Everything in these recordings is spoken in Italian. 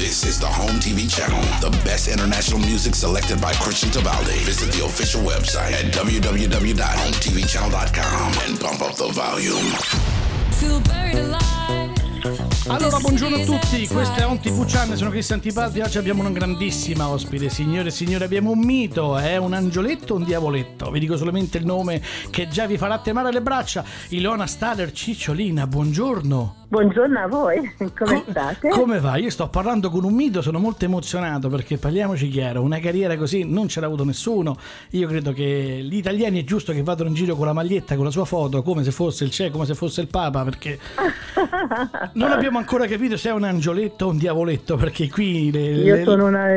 This is the Home TV channel. The best international music selected by Christian Tabaldi. Visit the official website at www.hometvchannel.com and bump up the volume. Allora, buongiorno a tutti, questo è On TV Channel, sono Cristian Tibaldi. Oggi abbiamo una grandissima ospite, signore e signori, abbiamo un mito, è un angioletto o un diavoletto? Vi dico solamente il nome che già vi farà tremare le braccia. Ilona Staller, Cicciolina, buongiorno. Buongiorno a voi, come state? Come va? Io sto parlando con un mito, sono molto emozionato perché, parliamoci chiaro, una carriera così non ce l'ha avuto nessuno. Io credo che gli italiani è giusto che vadano in giro con la maglietta, con la sua foto, come se fosse il Che, come se fosse il Papa, perché... Non abbiamo ancora capito se è un angioletto o un diavoletto, perché qui... Io sono una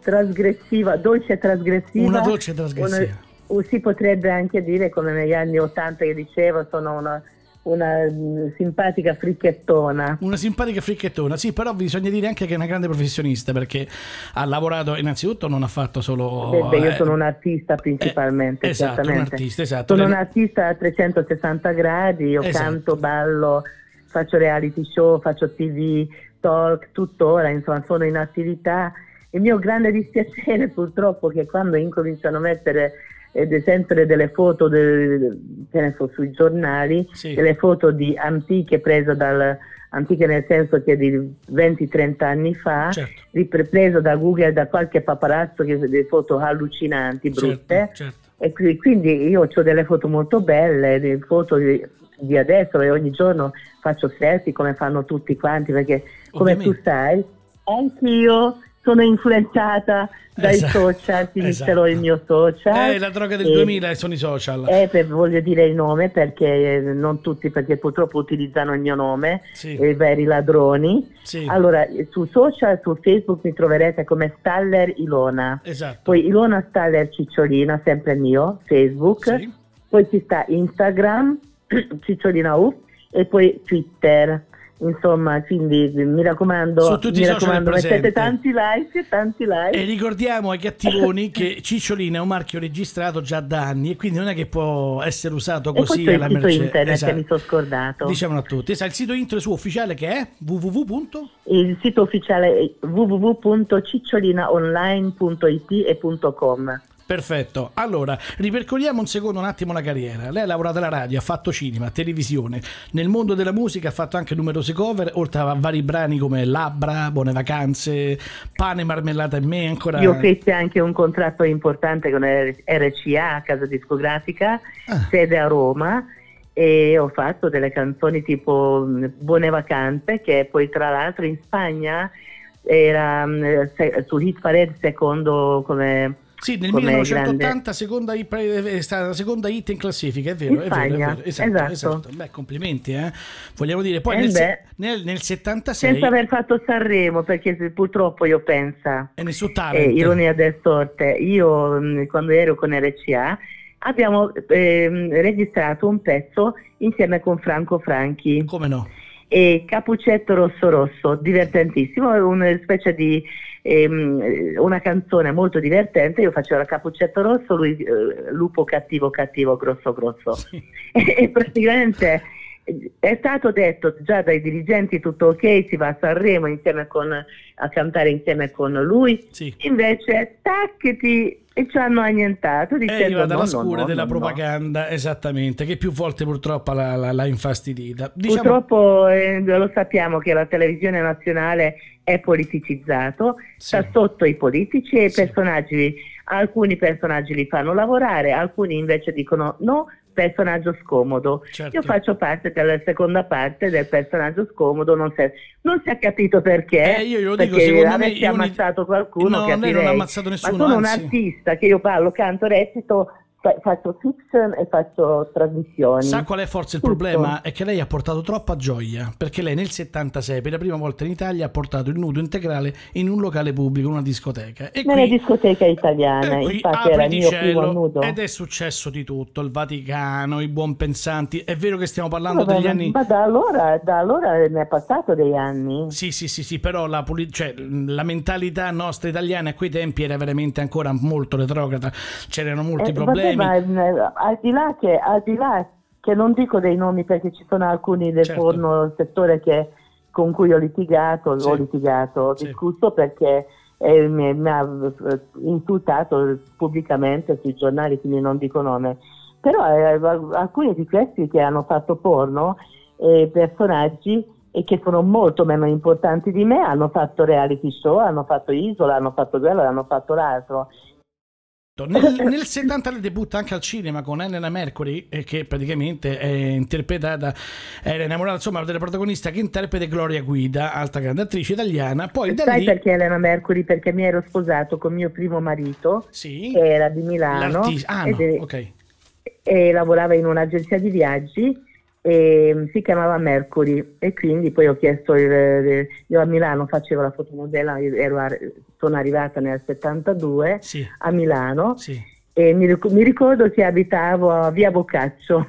trasgressiva, dolce trasgressiva. Una dolce trasgressiva. Si potrebbe anche dire, come negli anni '80 che dicevo, sono una simpatica fricchettona. Una simpatica fricchettona, sì, però bisogna dire anche che è una grande professionista, perché ha lavorato, innanzitutto non ha fatto solo... io sono un artista principalmente, esatto, un artista, esatto. Sono un artista a 360 gradi, io esatto. Canto, ballo... Faccio reality show, faccio TV, talk, tuttora, insomma, sono in attività. Il mio grande dispiacere purtroppo è che quando incominciano a mettere sempre delle foto, sui giornali, sì. Delle foto di antiche prese antiche nel senso che di 20-30 anni fa, certo. Ripreso da Google, da qualche paparazzo, che delle foto allucinanti, brutte. Certo, certo. E quindi io ho delle foto molto belle, delle foto di adesso, e ogni giorno faccio selfie come fanno tutti quanti, perché come ovviamente. Tu sai, anch'io sono influenzata dai social, ti disterò il mio social. La droga del 2000 sono i social. Voglio dire il nome, perché non tutti, perché purtroppo utilizzano il mio nome, sì. I veri ladroni. Sì. Allora, su social, su Facebook mi troverete come Staller Ilona. Esatto. Poi Ilona Staller Cicciolina, sempre mio, Facebook. Sì. Poi ci sta Instagram, Cicciolina U, e poi Twitter, insomma, quindi mi raccomando, su tutti mi raccomando, mettete tanti like. E ricordiamo ai cattivoni che Cicciolina è un marchio registrato già da anni, e quindi non è che può essere usato così alla merce. E poi c'è il sito internet, esatto. Che mi sono scordato, diciamolo a tutti, il sito internet suo ufficiale, che è il sito ufficiale www.cicciolinaonline.it e .com. Perfetto, allora ripercorriamo un attimo la carriera. Lei ha lavorato alla radio, ha fatto cinema, televisione, nel mondo della musica ha fatto anche numerose cover, oltre a vari brani come Labbra, Buone Vacanze, Pane, Marmellata e Me, ancora... Io feci anche un contratto importante con RCA, casa discografica, sede a Roma, e ho fatto delle canzoni tipo Buone Vacanze, che poi tra l'altro in Spagna era su Hit Parade secondo come... Sì, nel 1980 seconda hit in classifica, è vero. Esatto. Beh, complimenti, vogliamo dire. Poi nel 76, senza aver fatto Sanremo, perché purtroppo io penso, e nessun talent, ironia del sorte, io quando ero con RCA abbiamo registrato un pezzo insieme con Franco Franchi. Come no? E Capuccetto Rosso Rosso, divertentissimo, una specie di una canzone molto divertente. Io facevo la Capuccetto Rosso, lui Lupo cattivo grosso sì. E praticamente è stato detto già dai dirigenti tutto ok, si va a Sanremo a cantare insieme con lui, sì. Invece tacchiti, e ci hanno annientato, dicendo dalla scura della propaganda, no. Esattamente, che più volte purtroppo l'ha infastidita, diciamo... Purtroppo lo sappiamo che la televisione nazionale è politicizzata, sì. Sta sotto i politici, e sì. Alcuni personaggi li fanno lavorare, alcuni invece dicono no, personaggio scomodo, certo. Io faccio parte della seconda parte del personaggio scomodo, non si è capito perché, io perché dico, secondo avessi ammazzato qualcuno, no, capirei. Lei non ha ammazzato nessuno, ma sono un artista, che io parlo, canto, recito, faccio fiction e faccio trasmissioni. Sa qual è forse il problema? È che lei ha portato troppa gioia, perché lei nel 76 per la prima volta in Italia ha portato il nudo integrale in un locale pubblico, in una discoteca, e nella discoteca italiana, infatti era il mio primo nudo, ed è successo di tutto, il Vaticano, i buonpensanti. È vero che stiamo parlando degli anni, ma da allora ne è passato degli anni, sì, però la mentalità nostra italiana a quei tempi era veramente ancora molto retrograda, c'erano molti problemi. Ma al di là che non dico dei nomi, perché ci sono alcuni del certo. Settore che con cui ho litigato, ho discusso perché mi ha insultato pubblicamente sui giornali, quindi non dico nome, però alcuni di questi che hanno fatto porno, personaggi e che sono molto meno importanti di me, hanno fatto reality show, hanno fatto Isola, hanno fatto quello, hanno fatto l'altro. Nel 70 lei debutta anche al cinema con Elena Mercury, che praticamente è interpretata, era innamorata insomma della protagonista che interpreta Gloria Guida, altra grande attrice italiana. Poi da sai lì... perché Elena Mercury? Perché mi ero sposato con mio primo marito, sì, che era di Milano e lavorava in un'agenzia di viaggi e si chiamava Mercury, e quindi poi ho chiesto io a Milano facevo la fotomodella, sono arrivata nel 72 a Milano e mi ricordo che abitavo a via Boccaccio.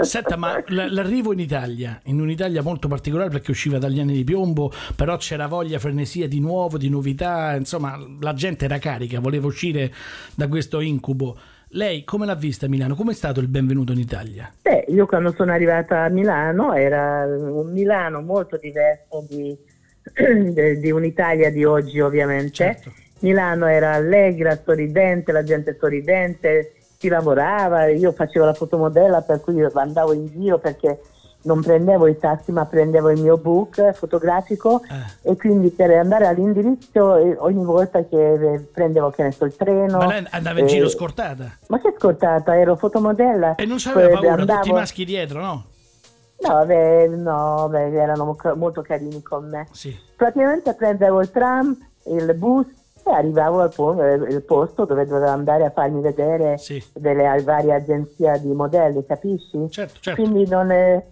Senta, ma l'arrivo in Italia, in un'Italia molto particolare perché usciva dagli anni di piombo, però c'era voglia, frenesia di nuovo, di novità, insomma la gente era carica, voleva uscire da questo incubo. Lei come l'ha vista a Milano? Com'è stato il benvenuto in Italia? Beh, io quando sono arrivata a Milano era un Milano molto diverso di un'Italia di oggi, ovviamente. Certo. Milano era allegra, sorridente, la gente sorridente, si lavorava, io facevo la fotomodella per cui andavo in giro perché non prendevo i tassi ma prendevo il mio book fotografico e quindi per andare all'indirizzo ogni volta che prendevo, che ne so, il treno. Ma lei andava in giro scortata? Ma che scortata? Ero fotomodella. E non c'aveva paura, andavo... tutti i maschi dietro, no? No, erano molto carini con me. Sì. Praticamente prendevo il tram, il bus e arrivavo al posto dove dovevo andare a farmi vedere delle varie agenzie di modelli, capisci? Certo. Quindi non è...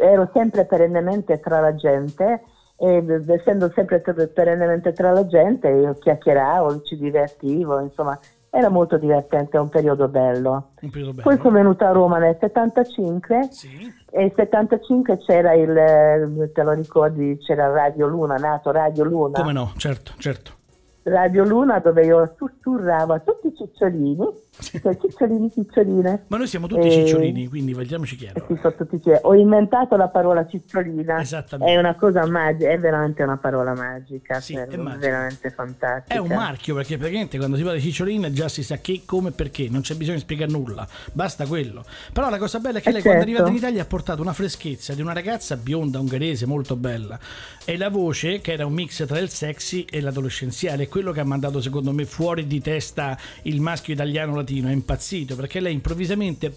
ero sempre perennemente tra la gente e essendo sempre perennemente tra la gente io chiacchieravo, ci divertivo, insomma era molto divertente, un periodo bello. Poi sono venuta a Roma nel 75 e nel 75 c'era te lo ricordi, c'era Radio Luna, nato Radio Luna, come no, certo Radio Luna, dove io sussurravo a tutti i cicciolini, cioè ciccioline. Ma noi siamo tutti cicciolini, quindi vogliamoci chiaro. Ho inventato la parola cicciolina. Esattamente. È una cosa magica, è veramente una parola magica, è veramente fantastica. È un marchio perché praticamente quando si parla di cicciolina già si sa che, come, perché, non c'è bisogno di spiegare nulla, basta quello. Però la cosa bella è che lei quando è arrivata in Italia ha portato una freschezza di una ragazza bionda ungherese molto bella e la voce che era un mix tra il sexy e l'adolescenziale, quello che ha mandato secondo me fuori di testa il maschio italiano latino, è impazzito perché lei improvvisamente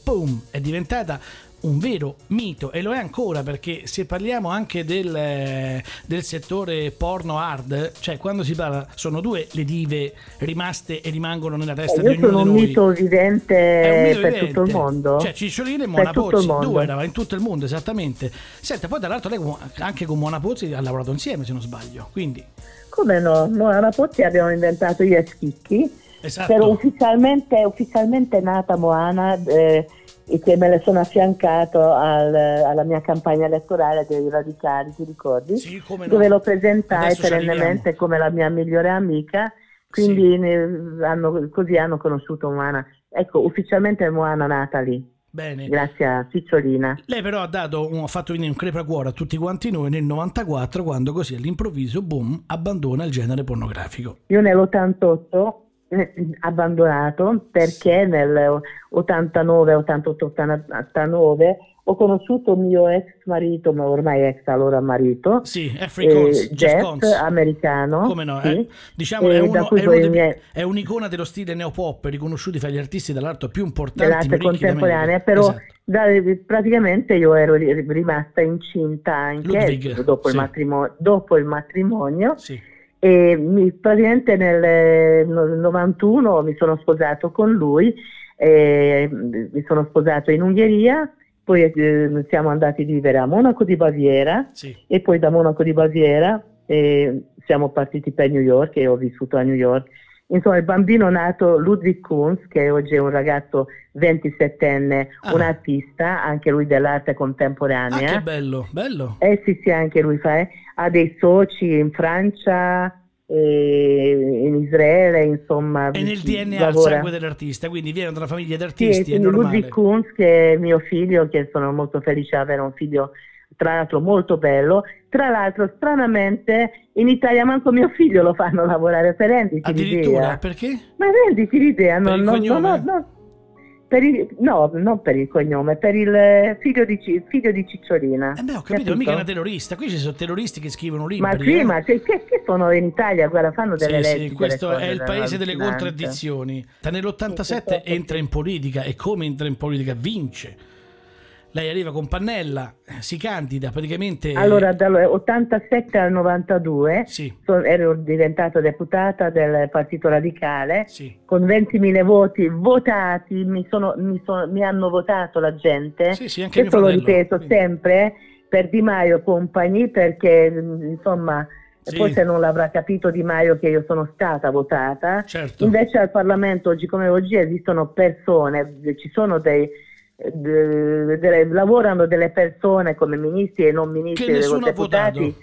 è diventata un vero mito e lo è ancora, perché se parliamo anche del settore porno hard, cioè quando si parla sono due le dive rimaste e rimangono nella testa di ognuno di noi. Io sono un mito vivente per tutto il mondo, cioè Cicciolina e Moana Pozzi, due erano in tutto il mondo, esattamente. Senta, poi dall'altro lei anche con Moana Pozzi ha lavorato insieme se non sbaglio, quindi come no, Moana Pozzi abbiamo inventato io e Schicchi. Esatto. Però ufficialmente è nata Moana e che me le sono affiancato alla mia campagna elettorale dei radicali, ti ricordi? Sì, come no. Dove lo presentai perennemente come la mia migliore amica, quindi così hanno conosciuto Moana. Ecco, ufficialmente è Moana nata lì. Bene. Grazie a Cicciolina. Lei però ha fatto venire un crepacuore a tutti quanti noi nel 94 quando così all'improvviso, boom, abbandona il genere pornografico. Io nell'88 abbandonato perché nel 89 88 89 ho conosciuto mio ex marito, ma ormai ex allora marito, Jeff Koons, americano, come no, diciamo è un'icona dello stile neopop, riconosciuti fra gli artisti dall'arte più importanti dell'arte contemporanea, però praticamente io ero rimasta incinta anche Ludwig, dopo il matrimonio e praticamente nel 91 mi sono sposato con lui, mi sono sposato in Ungheria, poi siamo andati a vivere a Monaco di Baviera e poi da Monaco di Baviera siamo partiti per New York e ho vissuto a New York. Insomma, il bambino nato Ludwig Kunz, che oggi è un ragazzo 27enne, un artista, anche lui dell'arte contemporanea. Ah, che bello. Sì, anche lui ha dei soci in Francia, in Israele, insomma. E nel DNA lavora. Il sangue dell'artista, quindi viene da una famiglia di artisti, è normale. Ludwig Kunz, che è mio figlio, che sono molto felice di avere un figlio tra l'altro molto bello, tra l'altro stranamente in Italia manco mio figlio lo fanno lavorare per renditi l'idea. Addirittura, perché? Ma renditi l'idea, non per il cognome, per il figlio di Cicciolina. Eh beh, ho capito, mica una terrorista, qui ci sono terroristi che scrivono libri. Ma sì, ma che sono in Italia, guarda, fanno delle leggi. Sì, questo è il paese dell' delle contraddizioni. Nell'87 entra in politica, e come entra in politica? Vince. Lei arriva con Pannella, si candida praticamente... Allora, dall'87 al 92 sì. Ero diventata deputata del Partito Radicale, sì. Con 20.000 voti votati, mi hanno votato la gente, sì, anche questo lo ripeto sempre, per Di Maio compagni, perché insomma... Sì. Forse non l'avrà capito Di Maio che io sono stata votata, certo. Invece al Parlamento oggi come oggi esistono persone, ci sono lavorano delle persone come ministri e non ministri, che nessuno deputati, ha votato.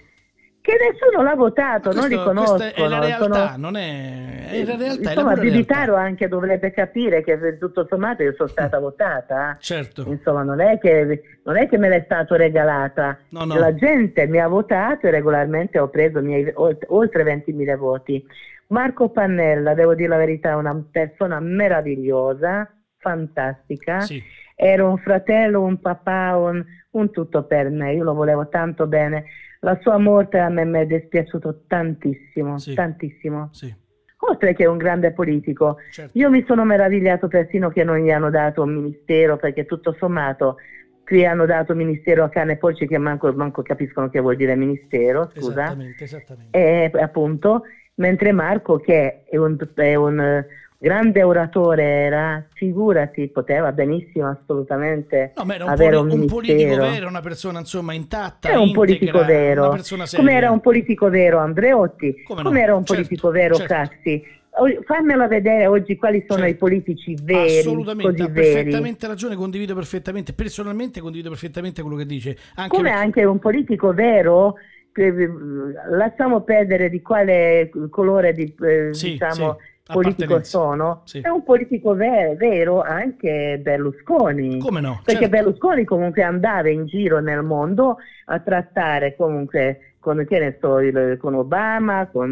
Che nessuno l'ha votato, questo, non riconoscono. Questa è la realtà, non è, è la realtà. Insomma, Bibitaro anche dovrebbe capire che tutto sommato io sono stata votata. Certo. Insomma, non è che me l'è stato regalata. No. La gente mi ha votato e regolarmente ho preso oltre 20.000 voti. Marco Pannella, devo dire la verità, è una persona meravigliosa, fantastica. Sì. Era un fratello, un papà, un tutto per me. Io lo volevo tanto bene. La sua morte a me mi è dispiaciuto tantissimo, sì. Tantissimo. Sì. Oltre che un grande politico. Certo. Io mi sono meravigliato persino che non gli hanno dato un ministero, perché tutto sommato qui hanno dato ministero a cane e porci che manco capiscono che vuol dire ministero, scusa. Esattamente. E appunto, mentre Marco, che è un grande oratore era, figurati, poteva benissimo assolutamente avere un ministero. Un politico vero, una persona insomma intatta, era un politico vero, una persona seria. Come era un politico vero Andreotti, come era un politico vero Cassi. Fammelo vedere oggi quali sono i politici veri. Assolutamente, ha perfettamente ragione, condivido perfettamente, personalmente condivido perfettamente quello che dice. Anche un politico vero, lasciamo perdere di quale colore di politico sono, sì. È un politico vero anche Berlusconi, come no? Perché Berlusconi comunque andava in giro nel mondo a trattare comunque con con Obama, con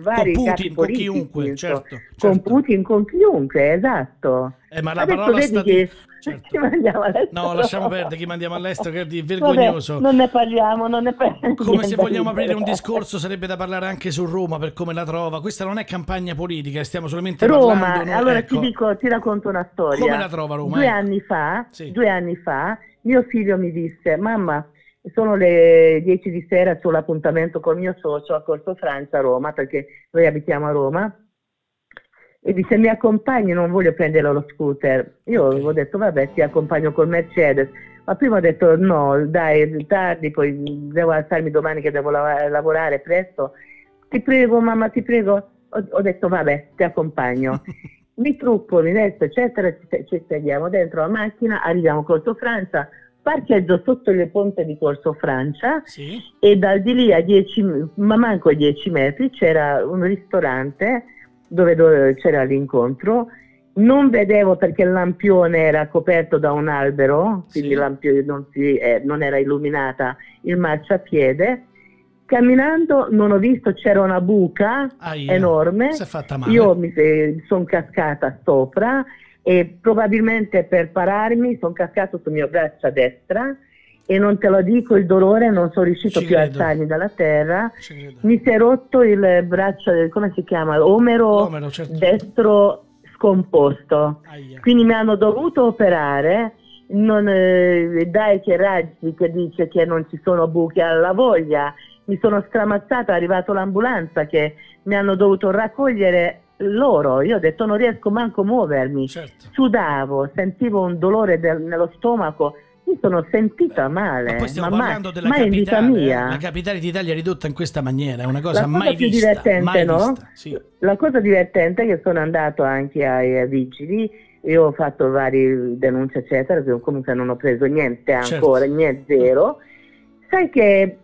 vari Putin, capi politici, con chiunque, certo. Con Putin, con chiunque, esatto. Ma la parola certo. No, lasciamo perdere chi mandiamo all'estero, che è vergognoso. Vabbè, non ne parliamo. Come se vogliamo aprire un discorso, sarebbe da parlare anche su Roma, per come la trova. Questa non è campagna politica, stiamo solamente parlando. Roma, allora ti racconto una storia. Come la trova Roma? Due anni fa, mio figlio mi disse: mamma, sono le 10 di sera, ho l'appuntamento con mio socio a Corso Francia a Roma, perché noi abitiamo a Roma. E disse: mi accompagni, non voglio prendere lo scooter. Io avevo detto: vabbè, ti accompagno col Mercedes, ma prima ho detto no, dai, è tardi, poi devo alzarmi domani che devo lavorare presto, ti prego mamma, ho detto vabbè, ti accompagno. Mi trucco, mi vesto, eccetera, ci sediamo dentro la macchina, arriviamo a Corso Francia, parcheggio sotto il ponte di Corso Francia, sì. E da di lì manco 10 metri c'era un ristorante dove c'era l'incontro. Non vedevo perché il lampione era coperto da un albero, quindi non era illuminata il marciapiede. Camminando non ho visto, c'era una buca enorme, si è fatta male. Io mi sono cascata sopra e probabilmente per pararmi sono cascato sul mio braccio destra, e non te lo dico il dolore, non sono riuscito a alzarmi dalla terra, mi si è rotto il braccio, come si chiama? L'omero certo. Destro scomposto. Aia. Quindi mi hanno dovuto operare, dai che raggi che dice che non ci sono buche alla voglia, mi sono stramazzata, è arrivata l'ambulanza che mi hanno dovuto raccogliere loro, io ho detto non riesco manco a muovermi, certo. Sudavo, sentivo un dolore nello stomaco, mi sono sentita male, ma poi stiamo parlando della capitale, mia. La capitale d'Italia ridotta in questa maniera è una cosa mai vista. Divertente, no? Sì. La cosa divertente è che sono andato anche ai vigili, io ho fatto varie denunce eccetera, che comunque non ho preso niente ancora, niente, zero. Sai che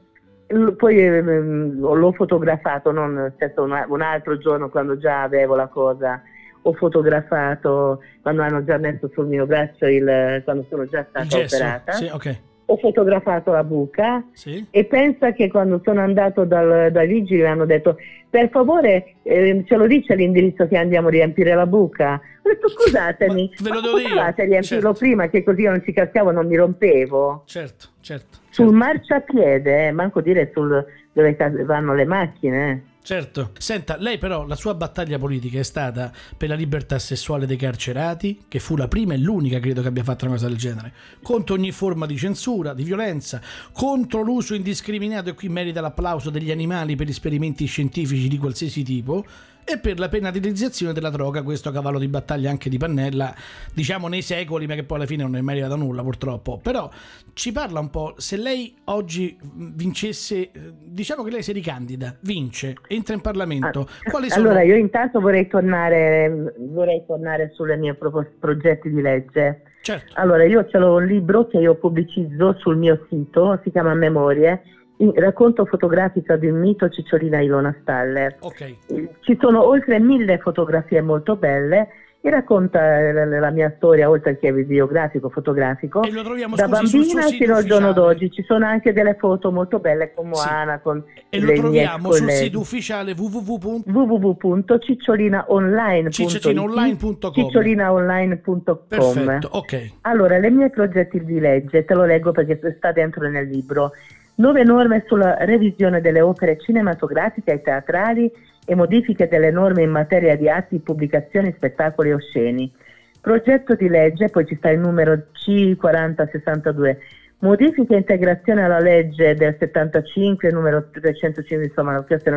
poi l'ho fotografato, un altro giorno quando già avevo la cosa. Ho fotografato quando hanno già messo sul mio braccio quando sono già stata operata. Sì, okay. ho fotografato la buca, sì. E pensa che quando sono andato dai vigili mi hanno detto: per favore, ce lo dice l'indirizzo che andiamo a riempire la buca? Ho detto: scusatemi, ma ve lo devo dire, potevate riempirlo prima, che così io non ci cascavo, non mi rompevo. Certo. Sul marciapiede, manco dire sul dove vanno le macchine. Certo. Senta, lei però la sua battaglia politica è stata per la libertà sessuale dei carcerati, che fu la prima e l'unica, credo, che abbia fatto una cosa del genere, contro ogni forma di censura, di violenza, contro l'uso indiscriminato, e qui merita l'applauso, degli animali per esperimenti scientifici di qualsiasi tipo, e per la penalizzazione della droga, questo cavallo di battaglia anche di Pannella, diciamo nei secoli, ma che poi alla fine non è mai arrivato a nulla, purtroppo. Però ci parla un po', se lei oggi vincesse, diciamo che lei si ricandida, vince, entra in Parlamento, quali sono... Allora, io intanto vorrei tornare sulle mie progetti di legge. Certo. Allora, io ce l'ho un libro che io pubblicizzo sul mio sito, si chiama Memorie, racconto fotografico di un mito, Cicciolina Ilona Staller. Okay. Ci sono oltre 1000 fotografie molto belle e racconta la mia storia, oltre che videografico, fotografico, e lo troviamo, da bambina fino al giorno d'oggi. Ci sono anche delle foto molto belle con Moana, sì. Con e lo troviamo sul sito ufficiale www.cicciolinaonline.com. Perfetto, ok. Allora, le mie progetti di legge, te lo leggo perché sta dentro nel libro: 9 norme sulla revisione delle opere cinematografiche e teatrali e modifiche delle norme in materia di atti, pubblicazioni, spettacoli osceni. Progetto di legge, poi ci sta il numero C4062, modifiche e integrazione alla legge del 75, numero 305, insomma, questo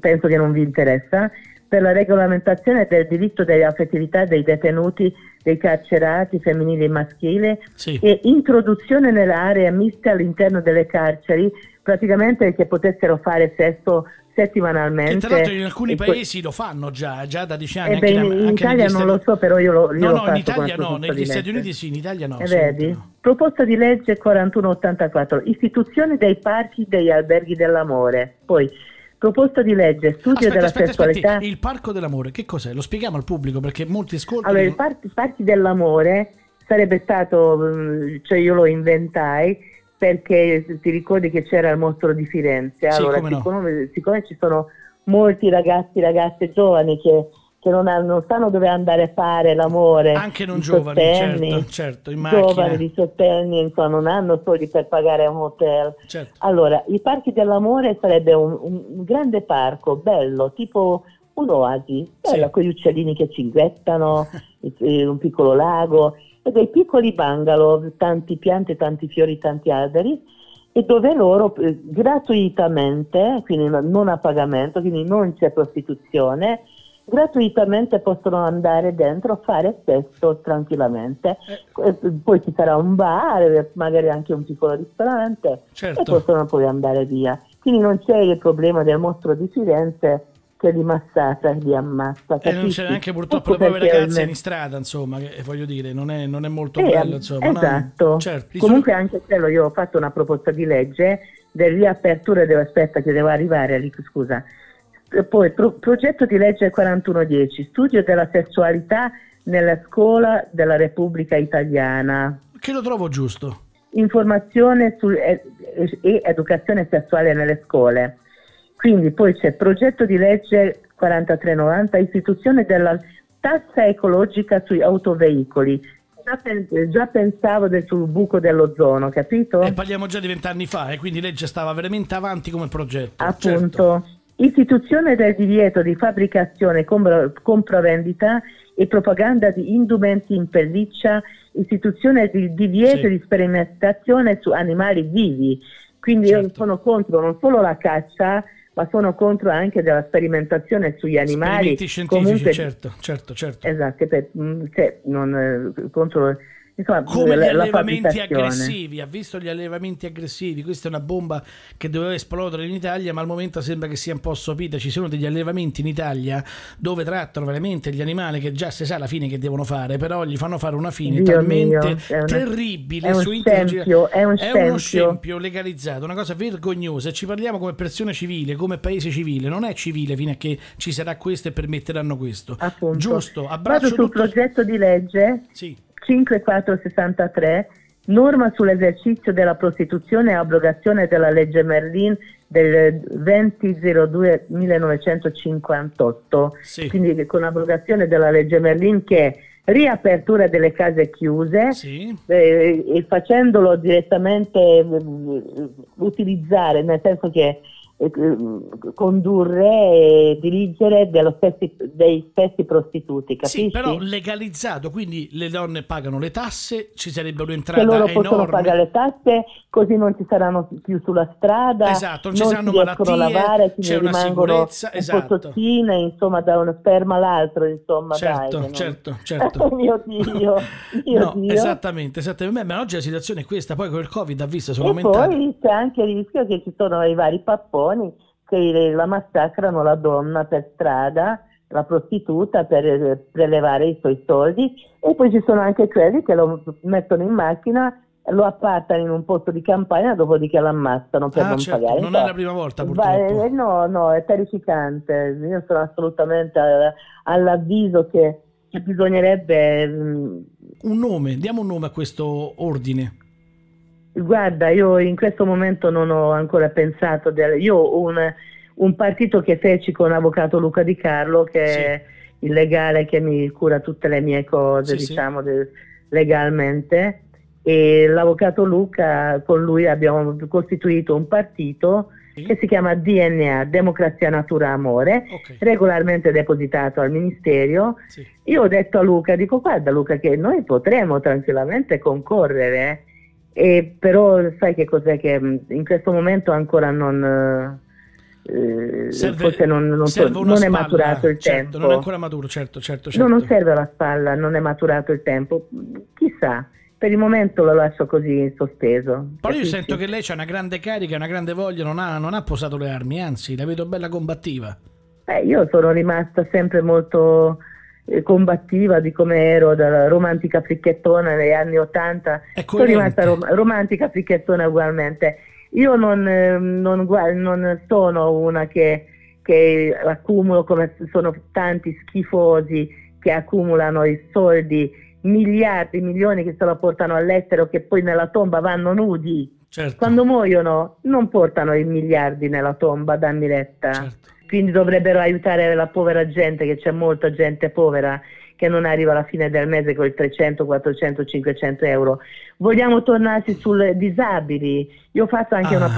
penso che non vi interessa, per la regolamentazione del diritto dell'affettività dei detenuti, dei carcerati femminili e maschili, sì. E introduzione nelle aree miste all'interno delle carceri, praticamente che potessero fare sesso settimanalmente. E tra l'altro in alcuni paesi lo fanno già da 10 anni. In Italia non lo so, però io lo faccio. No, in Italia no, negli Stati Uniti sì, in Italia no. E vedi? No. Proposta di legge 4184, istituzione dei parchi degli alberghi dell'amore. Poi proposta di legge, studio della sessualità. Aspetti. Il parco dell'amore, che cos'è? Lo spieghiamo al pubblico perché molti ascoltano. Allora, il parchi dell'amore sarebbe stato, cioè io lo inventai perché ti ricordi che c'era il mostro di Firenze. Sì, allora, siccome ci sono molti ragazzi, ragazze giovani che non sanno dove andare a fare l'amore, anche non giovani, certo, in macchina, giovani di sotterni, insomma, non hanno soldi per pagare un hotel, certo. Allora, i parchi dell'amore sarebbe un grande parco bello, tipo un'oasi bella, sì, con gli uccellini che cinguettano, un piccolo lago e dei piccoli bungalow, tanti piante, tanti fiori, tanti alberi, e dove loro gratuitamente, quindi non a pagamento, quindi non c'è prostituzione, gratuitamente possono andare dentro a fare sesso tranquillamente, poi ci sarà un bar, magari anche un piccolo ristorante, certo. E possono poi andare via, quindi non c'è il problema del mostro di Firenze che li massacra, li ammazza, capisci? E non c'è neanche purtroppo le povere ragazze in strada, insomma, che voglio dire, non è molto bello, insomma, esatto, no? Certo. Comunque anche quello, io ho fatto una proposta di legge del riapertura aspetta che devo arrivare lì, scusa. Poi progetto di legge 4110, studio della sessualità nella scuola della Repubblica Italiana, che lo trovo giusto, informazione su e educazione sessuale nelle scuole. Quindi poi c'è progetto di legge 4390, istituzione della tassa ecologica sui autoveicoli. Già pensavo sul buco dell'ozono, capito? E parliamo già di 20 anni fa, e quindi legge stava veramente avanti come progetto, appunto, certo. Istituzione del divieto di fabbricazione, compravendita e propaganda di indumenti in pelliccia, istituzione del divieto, sì, di sperimentazione su animali vivi. Quindi, certo, io sono contro non solo la caccia, ma sono contro anche della sperimentazione sugli animali. Sperimenti scientifici, comunque, certo. Esatto, contro... Insomma, come gli allevamenti aggressivi, ha visto gli allevamenti aggressivi? Questa è una bomba che doveva esplodere in Italia, ma al momento sembra che sia un po' sopita. Ci sono degli allevamenti in Italia dove trattano veramente gli animali che già si sa alla fine che devono fare, però gli fanno fare una fine terribile. È uno scempio legalizzato, una cosa vergognosa. Ci parliamo come persone civile, come paese civile, non è civile fino a che ci sarà questo e permetteranno questo. Appunto. Giusto, abbraccio tutto. Progetto di legge? Sì. 5463, Norma sull'esercizio della prostituzione e abrogazione della legge Merlin del 20.02.1958, sì. Quindi con abrogazione della legge Merlin che è riapertura delle case chiuse, sì. E facendolo direttamente utilizzare, nel senso che condurre e dirigere dei stessi prostituti, capisci? Sì, però legalizzato, quindi le donne pagano le tasse, ci sarebbe un'entrata enorme. Loro possono pagare le tasse, così non ci saranno più sulla strada, esatto, non ci saranno malattie, lavare, c'è una sicurezza, esatto. Pozzottine, insomma, da uno sperma all'altro, insomma, certo, dai, certo. Oh mio Dio, no, Dio. Esattamente. Ma oggi la situazione è questa, poi con il Covid ha visto solo aumentare. E poi c'è anche il rischio che ci sono i vari papponi che la massacrano, la donna per strada, la prostituta, per prelevare i suoi soldi, e poi ci sono anche quelli che lo mettono in macchina, lo appartano in un posto di campagna, dopodiché l'ammazzano per non pagare. Non è la prima volta, purtroppo. No, è terrificante. Io sono assolutamente all'avviso che bisognerebbe... diamo un nome a questo ordine. Guarda, io in questo momento non ho ancora pensato. Io ho un partito che feci con l'avvocato Luca Di Carlo, che sì. È il legale che mi cura tutte le mie cose, sì, diciamo, sì. Legalmente. E l'avvocato Luca, con lui abbiamo costituito un partito, sì. Che si chiama DNA, Democrazia Natura Amore, okay. Regolarmente depositato al Ministero. Sì. Io ho detto a Luca, dico guarda Luca che noi potremo tranquillamente concorrere, e però sai che cos'è, che in questo momento ancora non serve, forse non è maturato il tempo. Non è ancora maturo, certo. No, non serve la spalla, non è maturato il tempo. Chissà, per il momento lo lascio così in sospeso. Però io sento che lei c'ha una grande carica, una grande voglia, non ha posato le armi, anzi la vedo bella combattiva. Io sono rimasta sempre molto... combattiva di come ero, dalla romantica fricchettona negli anni 80, sono rimasta romantica fricchettona ugualmente. Io non sono una che accumulo, come sono tanti schifosi che accumulano i soldi, miliardi, milioni, che se la portano all'estero, che poi nella tomba vanno nudi, certo. Quando muoiono non portano i miliardi nella tomba, dammi retta, certo. Quindi dovrebbero aiutare la povera gente, che c'è molta gente povera che non arriva alla fine del mese con i 300, 400, 500 euro. Vogliamo tornarci sui disabili. Io ho fatto anche una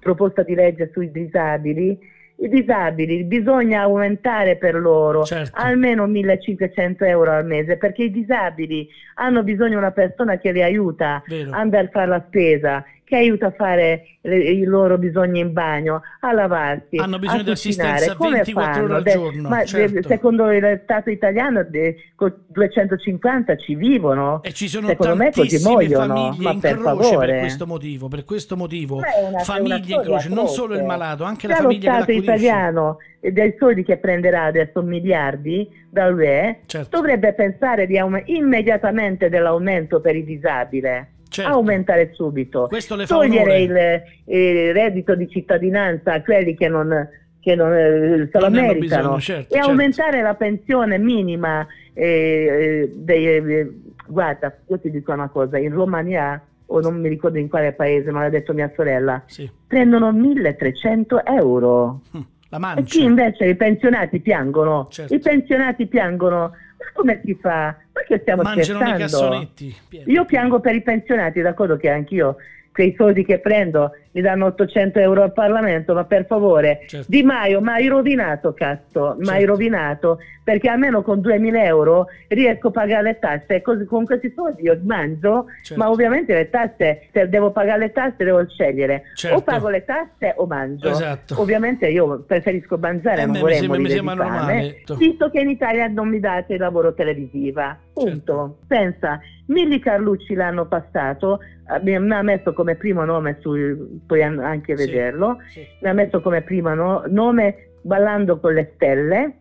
proposta di legge sui disabili. I disabili bisogna aumentare per loro, certo. Almeno 1.500 euro al mese, perché i disabili hanno bisogno di una persona che li aiuta, vero. A andare a fare la spesa, che aiuta a fare i loro bisogni in bagno, a lavarsi, hanno bisogno di assistenza 24 ore al giorno, ma certo. Secondo il Stato italiano con 250 ci vivono, e ci sono secondo tantissime me famiglie, ma in per croce favore. per questo motivo famiglie in croce, non solo il malato, anche la famiglia che l'accudisce. Lo Stato italiano, dei soldi che prenderà adesso, miliardi dall'UE, certo. Dovrebbe pensare immediatamente dell'aumento per i disabili. Certo. Aumentare subito, togliere il reddito di cittadinanza a quelli che non se lo meritano, bisogno, certo, e aumentare la pensione minima. Guarda, io ti dico una cosa, in Romania, o non mi ricordo in quale paese, ma l'ha detto mia sorella, sì. Prendono 1.300 euro. La mancia. E chi invece i pensionati piangono, certo. Ma come si fa? Perché stiamo scherzando? I cassonetti. Io piango per i pensionati, d'accordo che anch'io quei soldi che prendo mi danno 800 euro al Parlamento, ma per favore, certo. Di Maio, ma hai rovinato, cazzo, ma certo. Hai rovinato, perché almeno con 2.000 euro riesco a pagare le tasse, così con questi soldi io mangio, certo. Ma ovviamente le tasse, se devo pagare le tasse devo scegliere, certo. O pago le tasse o mangio, esatto. Ovviamente io preferisco mangiare, non vorrei morire di fame, visto che in Italia non mi date il lavoro televisiva, punto, certo. Pensa, Milli Carlucci l'anno passato mi ha messo come primo nome, puoi anche vederlo, sì. Mi ha messo come primo nome Ballando con le Stelle,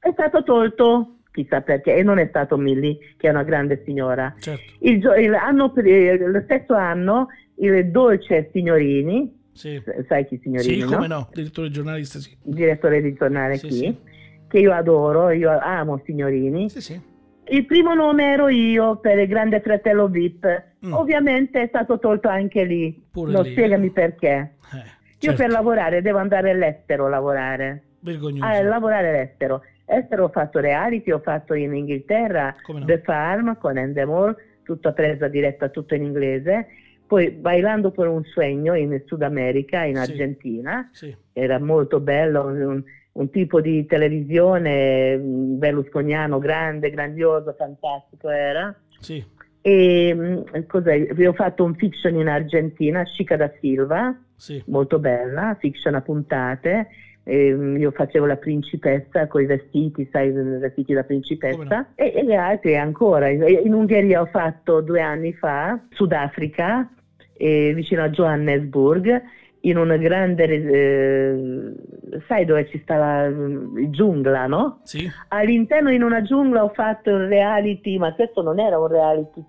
è stato tolto chissà perché, e non è stato Milli, che è una grande signora, certo. Lo stesso anno il Dolce Signorini, sì. Sai chi Signorini, sì, come no? Direttore giornalista, sì. Direttore di giornale, sì, qui, sì. Che io amo Signorini, sì, sì. Il primo nome ero io per il Grande Fratello VIP, Ovviamente è stato tolto anche lì. Pure non lì. Spiegami perché. Io per lavorare devo andare all'estero a lavorare. Vergognoso. Lavorare all'estero. Ho fatto reality, ho fatto in Inghilterra, no? The Farm con Endemol, tutta presa diretta, tutto in inglese. Poi Bailando per un sogno in Sud America, in Argentina, era molto bello, un tipo di televisione berlusconiano, grande, grandioso, fantastico era. Sì. E ho fatto un fiction in Argentina, Chica da Silva, molto bella, fiction a puntate. Io facevo la principessa con i vestiti, sai, vestiti da principessa, e le altre ancora. In Ungheria ho fatto 2 anni fa, Sudafrica, vicino a Johannesburg, in una grande, sai dove ci sta la giungla, no? Sì. All'interno in una giungla ho fatto un reality, ma questo non era un reality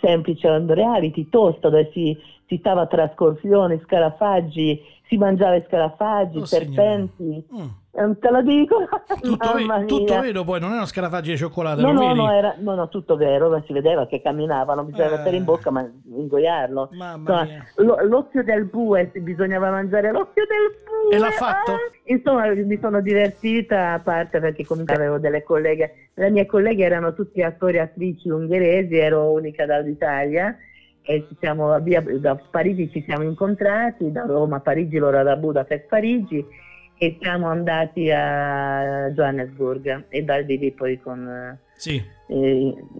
semplice, era un reality tosto, dove si stava tra scorpioni, scarafaggi, si mangiava scarafaggi, serpenti, te lo dico. Tutto vero, poi non erano scarafaggi di cioccolato, no, tutto vero, ma si vedeva che camminavano, bisognava mettere in bocca ma ingoiarlo. Insomma, l'occhio del bue, bisognava mangiare l'occhio del bue. E l'ha fatto? Insomma, mi sono divertita, a parte perché comunque avevo delle colleghe, le mie colleghe erano tutte attori e attrici ungheresi, ero unica dall'Italia. E da Parigi ci siamo incontrati, da Roma a Parigi, loro da Budapest Parigi, e siamo andati a Johannesburg e da lì poi con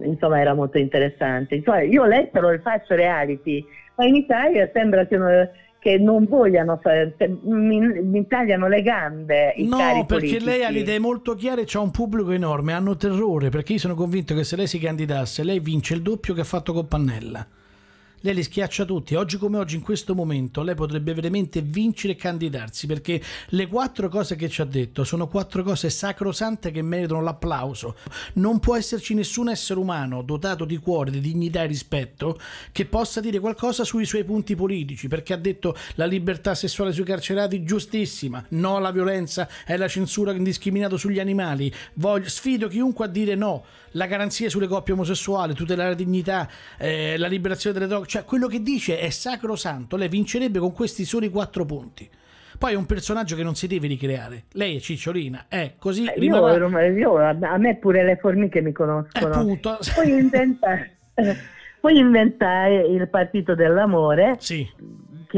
insomma era molto interessante. Insomma, io all'estero faccio reality, ma in Italia sembra che non vogliano fare, mi tagliano le gambe i cari politici. Perché lei ha le idee molto chiare, c'ha un pubblico enorme, hanno terrore, perché io sono convinto che se lei si candidasse lei vince il doppio che ha fatto con Pannella. Lei li schiaccia tutti, oggi come oggi, in questo momento lei potrebbe veramente vincere e candidarsi, perché le 4 cose che ci ha detto sono 4 cose sacrosante che meritano l'applauso. Non può esserci nessun essere umano dotato di cuore, di dignità e rispetto che possa dire qualcosa sui suoi punti politici, perché ha detto la libertà sessuale sui carcerati, giustissima, no alla violenza e alla censura indiscriminata sugli animali, sfido chiunque a dire no, la garanzia sulle coppie omosessuali, tutelare la dignità, la liberazione delle droghe. Cioè, quello che dice è sacrosanto, lei vincerebbe con questi soli 4 punti. Poi è un personaggio che non si deve ricreare. Lei è Cicciolina, è così. Io, a me pure le formiche mi conoscono. Appunto. Poi inventai il partito dell'amore, che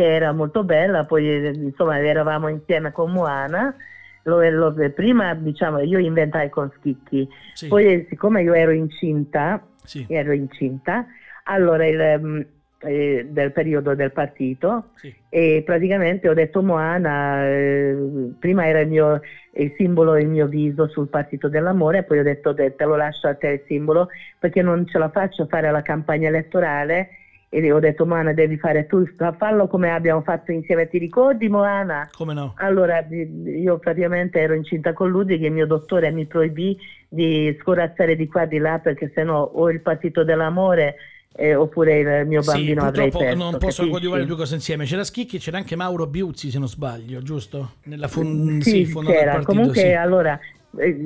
era molto bella. Poi insomma eravamo insieme con Moana. Prima diciamo io inventai con Schicchi. Poi siccome io ero incinta. Allora, del periodo del partito, e praticamente ho detto Moana, prima era il simbolo, il mio viso sul partito dell'amore, poi ho detto te lo lascio a te il simbolo, perché non ce la faccio fare la campagna elettorale, e ho detto Moana devi fare tu, fallo come abbiamo fatto insieme, ti ricordi Moana? Come no? Allora io praticamente ero incinta con Ludwig, e il mio dottore mi proibì di scorazzare di qua di là, perché sennò o il partito dell'amore oppure il mio bambino avrei perso, non posso coadiuvare due cose insieme. C'era Schicchi e c'era anche Mauro Biuzzi, se non sbaglio, giusto? Nella fondata del partito, comunque allora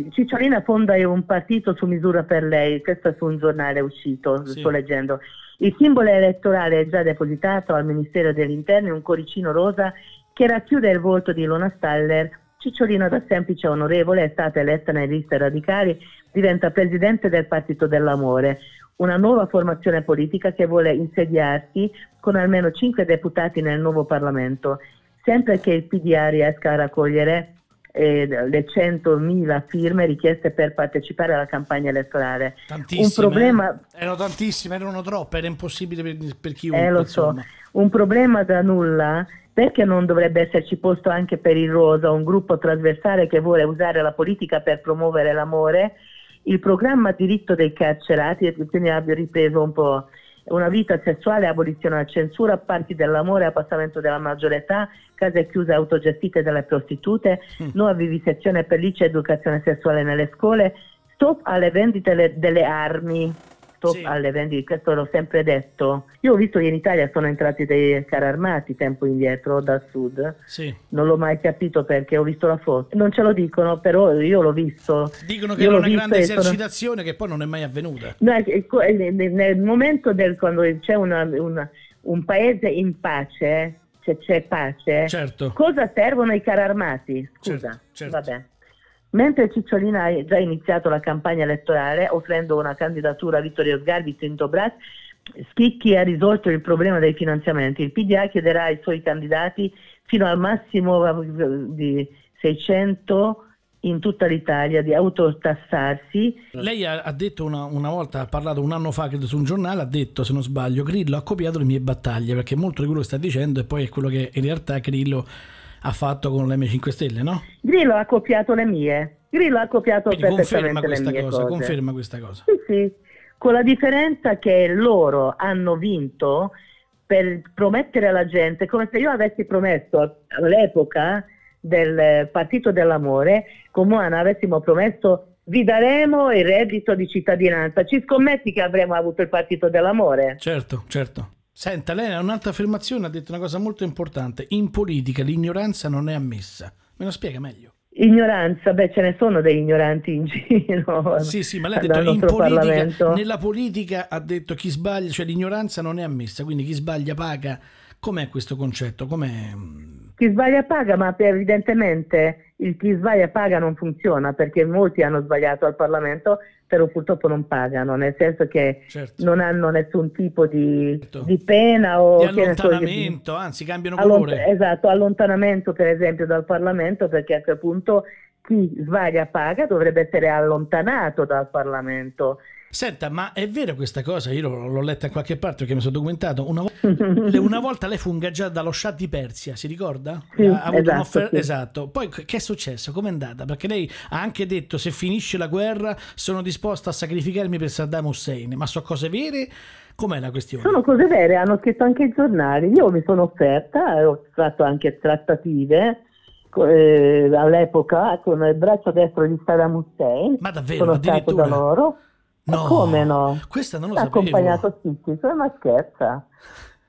Cicciolina fonda un partito su misura per lei, questo è su un giornale uscito, sto leggendo. Il simbolo elettorale è già depositato al Ministero dell'Interno, un coricino rosa che racchiude il volto di Ilona Staller. Cicciolina, da semplice onorevole, è stata eletta nelle liste radicali, diventa presidente del partito dell'amore, una nuova formazione politica che vuole insediarsi con almeno 5 deputati nel nuovo Parlamento, sempre che il PDA riesca a raccogliere le 100.000 firme richieste per partecipare alla campagna elettorale. Tantissime, un problema... erano tantissime, erano troppe, era impossibile per chiunque. Lo so, un problema da nulla, perché non dovrebbe esserci posto anche per il Rosa, un gruppo trasversale che vuole usare la politica per promuovere l'amore. Il programma diritto dei carcerati, quindi abbia ripreso un po', una vita sessuale, abolizione della censura, parti dell'amore, abbassamento della maggiore età, case chiuse autogestite dalle prostitute, nuova vivisezione per licea, educazione sessuale nelle scuole, stop alle vendite delle armi. fatto alle vendite, questo l'ho sempre detto. Io ho visto che in Italia sono entrati dei carri armati tempo indietro dal sud, non l'ho mai capito perché ho visto la foto, non ce lo dicono, però io l'ho visto. Dicono che era una grande esercitazione che poi non è mai avvenuta. No, nel momento del, quando c'è un paese in pace, c'è pace, cosa servono i carri armati? Scusa, vabbè. Mentre Cicciolina ha già iniziato la campagna elettorale offrendo una candidatura a Vittorio Sgarbi, Tinto Brass, Schicchi ha risolto il problema dei finanziamenti. Il PDA chiederà ai suoi candidati fino al massimo di 600 in tutta l'Italia di autotassarsi. Lei ha detto una volta, ha parlato un anno fa, credo, su un giornale, ha detto, se non sbaglio, Grillo ha copiato le mie battaglie, perché molto di quello che sta dicendo e poi è quello che in realtà Grillo ha fatto con le M5 Stelle, no? Grillo ha copiato le mie. Grillo ha copiato perfettamente le mie cose. Conferma questa cosa. Sì, sì. Con la differenza che loro hanno vinto per promettere alla gente, come se io avessi promesso all'epoca del Partito dell'Amore, con Moana avessimo promesso vi daremo il reddito di cittadinanza. Ci scommetti che avremmo avuto il Partito dell'Amore? Certo, certo. Senta, lei ha un'altra affermazione, ha detto una cosa molto importante: in politica l'ignoranza non è ammessa. Me lo spiega meglio? Ignoranza? Beh, ce ne sono degli ignoranti in giro. Sì, sì, ma lei ha detto in politica, nella politica ha detto chi sbaglia, cioè l'ignoranza non è ammessa, quindi chi sbaglia paga. Com'è questo concetto? Com'è? Chi sbaglia paga, ma evidentemente il chi sbaglia paga non funziona, perché molti hanno sbagliato al Parlamento, però purtroppo non pagano, nel senso che non hanno nessun tipo di pena o di allontanamento, anzi cambiano colore. Allontanamento per esempio dal Parlamento, perché a quel punto chi sbaglia paga dovrebbe essere allontanato dal Parlamento. Senta, ma è vera questa cosa? Io l'ho letta in qualche parte perché mi sono documentato. Una volta lei fu ingaggiata dallo Shah di Persia, si ricorda? Sì, ha avuto esatto. Poi che è successo? Com'è andata? Perché lei ha anche detto: se finisce la guerra sono disposta a sacrificarmi per Saddam Hussein. Ma sono cose vere? Com'è la questione? Sono cose vere, hanno scritto anche i giornali. Io mi sono offerta, ho fatto anche trattative all'epoca con il braccio destro di Saddam Hussein. Ma davvero? Sono stato da loro. No, come no? Questa non lo sapevo. Ha accompagnato Cicci, ma scherza.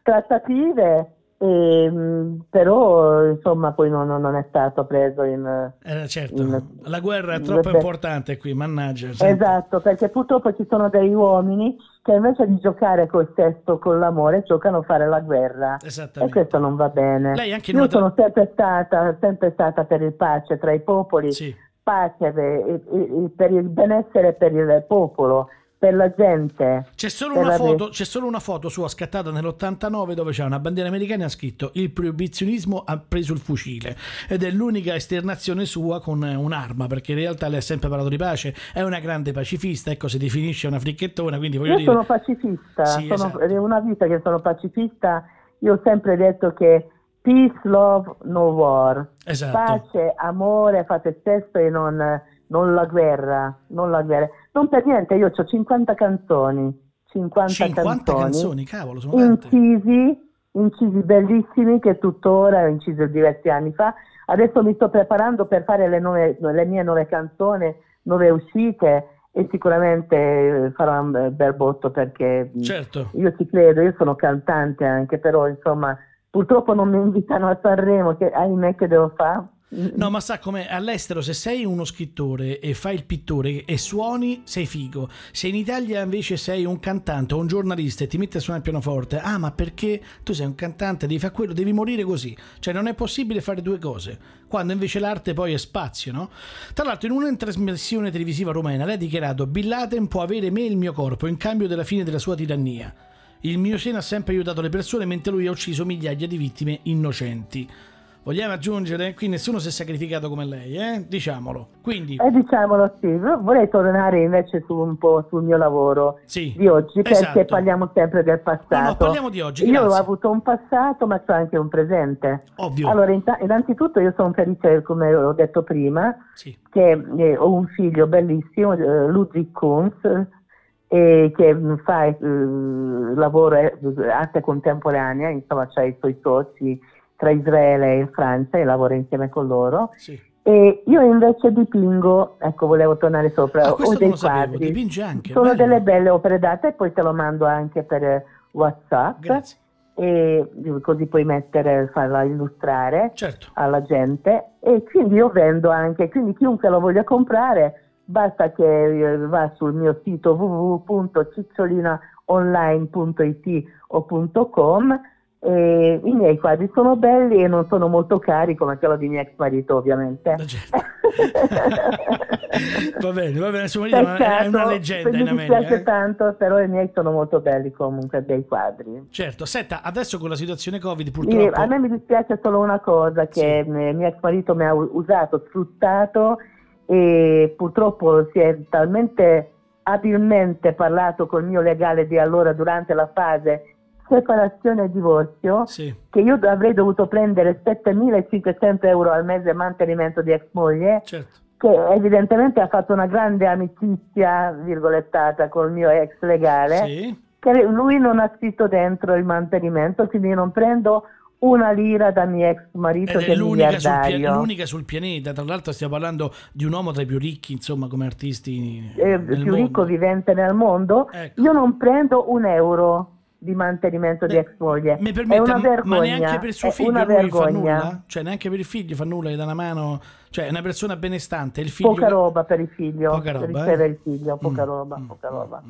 Trattative, però insomma poi non è stato preso in... certo, la guerra è troppo importante qui, mannaggia. Senta. Esatto, perché purtroppo ci sono degli uomini che invece di giocare col sesso, con l'amore, giocano a fare la guerra. E questo non va bene. Lei anche io sono sempre stata per il pace tra i popoli. Sì. Pace per il benessere, per il popolo, per la gente. C'è solo una foto sua scattata nell'89 dove c'è una bandiera americana e ha scritto: il proibizionismo ha preso il fucile, ed è l'unica esternazione sua con un'arma, perché in realtà lei ha sempre parlato di pace, è una grande pacifista, ecco, si definisce una fricchettona, quindi voglio dire... Io sono pacifista, è una vita che sono pacifista, io ho sempre detto che peace, love, no war. Esatto. Pace, amore, fate sesso e non la guerra, non la guerra. Non per niente, io ho 50 canzoni. 50 canzoni, cavolo, sono incisi bellissimi che tuttora ho inciso diversi anni fa. Adesso mi sto preparando per fare le mie nuove canzoni, nuove uscite, e sicuramente farò un bel botto, perché io ci credo, io sono cantante anche, però insomma... Purtroppo non mi invitano a Sanremo, che ahimè che devo fare. No, ma sa com'è, all'estero se sei uno scrittore e fai il pittore e suoni sei figo, se in Italia invece sei un cantante o un giornalista e ti metti a suonare il pianoforte, ah ma perché tu sei un cantante, devi fare quello, devi morire così, cioè non è possibile fare due cose, quando invece l'arte poi è spazio, no? Tra l'altro in una trasmissione televisiva romena lei ha dichiarato: Bin Laden può avere me e il mio corpo in cambio della fine della sua tirannia. Il mio seno ha sempre aiutato le persone, mentre lui ha ucciso migliaia di vittime innocenti. Vogliamo aggiungere? Qui nessuno si è sacrificato come lei, eh? Diciamolo. Quindi... diciamolo, sì. Vorrei tornare invece su un po' sul mio lavoro di oggi, perché parliamo sempre del passato. No, parliamo di oggi, grazie. Io ho avuto un passato, ma c'ho anche un presente. Ovvio. Allora, innanzitutto io sono felice, come ho detto prima, che ho un figlio bellissimo, Ludwig Kunz, e che fa lavoro arte contemporanea, insomma c'ha i suoi soci tra Israele e Francia e lavora insieme con loro, E io invece dipingo, ecco, volevo tornare sopra, ho dei quadri, dipinge anche, sono bello. Delle belle opere d'arte, e poi te lo mando anche per WhatsApp. Grazie. E così puoi mettere, farla illustrare, certo, alla gente, e quindi io vendo anche, quindi chiunque lo voglia comprare basta che va sul mio sito www.cicciolinaonline.it o .com. E i miei quadri sono belli e non sono molto cari, come quello di mio ex marito, ovviamente. Certo. Va bene, suo marito è una leggenda in America. Mi piace tanto, però i miei sono molto belli comunque, dei quadri. Certo, senta, adesso con la situazione Covid purtroppo... A me mi dispiace solo una cosa, che sì, mio ex marito mi ha usato, sfruttato, e purtroppo si è talmente abilmente parlato col mio legale di allora durante la fase separazione e divorzio, sì, che io avrei dovuto prendere 7.500 euro al mese mantenimento di ex moglie, certo, che evidentemente ha fatto una grande amicizia virgolettata col mio ex legale, sì, che lui non ha scritto dentro il mantenimento, quindi io non prendo una lira da mio ex marito. Ed che è l'unica sul pianeta, tra l'altro stiamo parlando di un uomo tra i più ricchi, insomma, come artisti più mondo, ricco vivente nel mondo, ecco. Io non prendo un euro di mantenimento di ex moglie. Mi permetta, è una vergogna. Ma neanche per il suo figlio lui fa nulla? Cioè neanche per il figlio fa nulla, gli dà una mano, cioè è una persona benestante, il figlio... Poca roba per il figlio, poca roba, per il figlio, poca roba.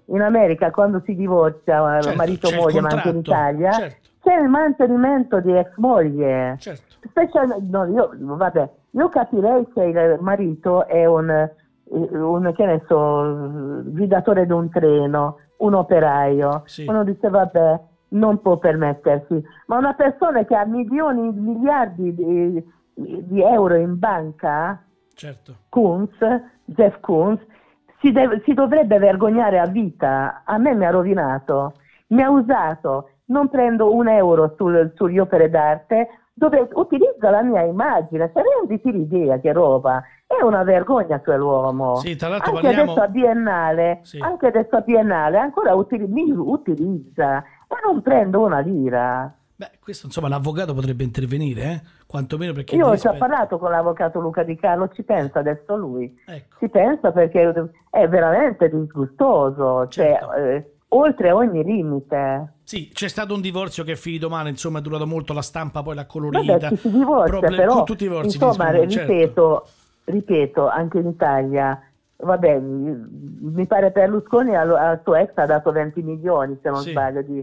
In America quando si divorzia, certo, marito moglie, ma anche in Italia, certo, c'è il mantenimento di ex moglie. Certo. Specialmente io capirei se il marito è un che ne so, guidatore di un treno, un operaio, sì, uno dice vabbè, non può permettersi, ma una persona che ha milioni, miliardi di euro in banca, certo, Jeff Koons, si dovrebbe vergognare a vita. A me mi ha rovinato, mi ha usato, non prendo un euro sulle opere d'arte, dove utilizza la mia immagine, se renditi l'idea che roba, è una vergogna quell'uomo. Sì, tra l'altro anche adesso a Biennale, sì, ancora mi utilizza e non prendo una lira. Beh, questo insomma l'avvocato potrebbe intervenire, quantomeno perché... Io ci ho parlato con l'avvocato Luca Di Carlo, ci pensa adesso lui, ecco, ci pensa perché è veramente disgustoso, certo, cioè... oltre ogni limite. Sì, c'è stato un divorzio che è finito male, insomma è durato molto, la stampa poi l'ha colorita. Vabbè, si divorzia, però tutti i divorzi, insomma, ripeto, anche in Italia, vabbè, mi pare Berlusconi al suo ex ha dato 20 milioni, se non sì, sbaglio, di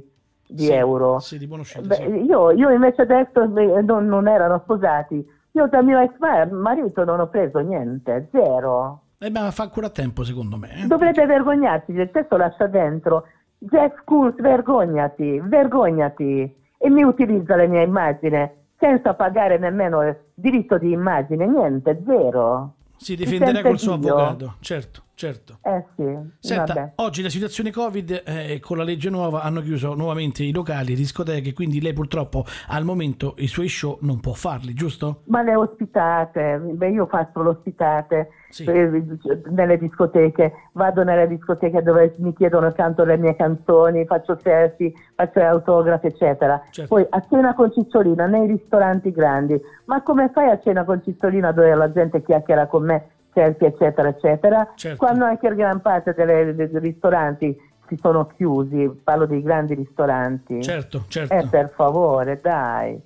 sì, euro. Sì, di buon uscita, beh, sì. Io invece adesso non erano sposati, io da mio ex marito non ho preso niente, zero. Ma fa ancora tempo, secondo me. Dovrebbe vergognarsi, il testo lascia dentro. Jeff Koons, vergognati, e mi utilizza le mie immagini senza pagare nemmeno il diritto di immagine, niente, zero. Si difenderà col suo avvocato, certo. Sì. Senta, vabbè, oggi la situazione Covid con la legge nuova hanno chiuso nuovamente i locali, le discoteche, quindi lei purtroppo al momento i suoi show non può farli, giusto? Ma le ospitate, io faccio l'ospitate, sì, nelle discoteche, vado nelle discoteche dove mi chiedono, canto le mie canzoni, faccio selfie, faccio autografi, eccetera, certo, poi a cena con Cicciolina nei ristoranti grandi. Ma come fai a cena con Cicciolina dove la gente chiacchiera con me, selfie, eccetera, certo, quando anche la gran parte dei ristoranti si sono chiusi, parlo dei grandi ristoranti, certo. Per favore, dai.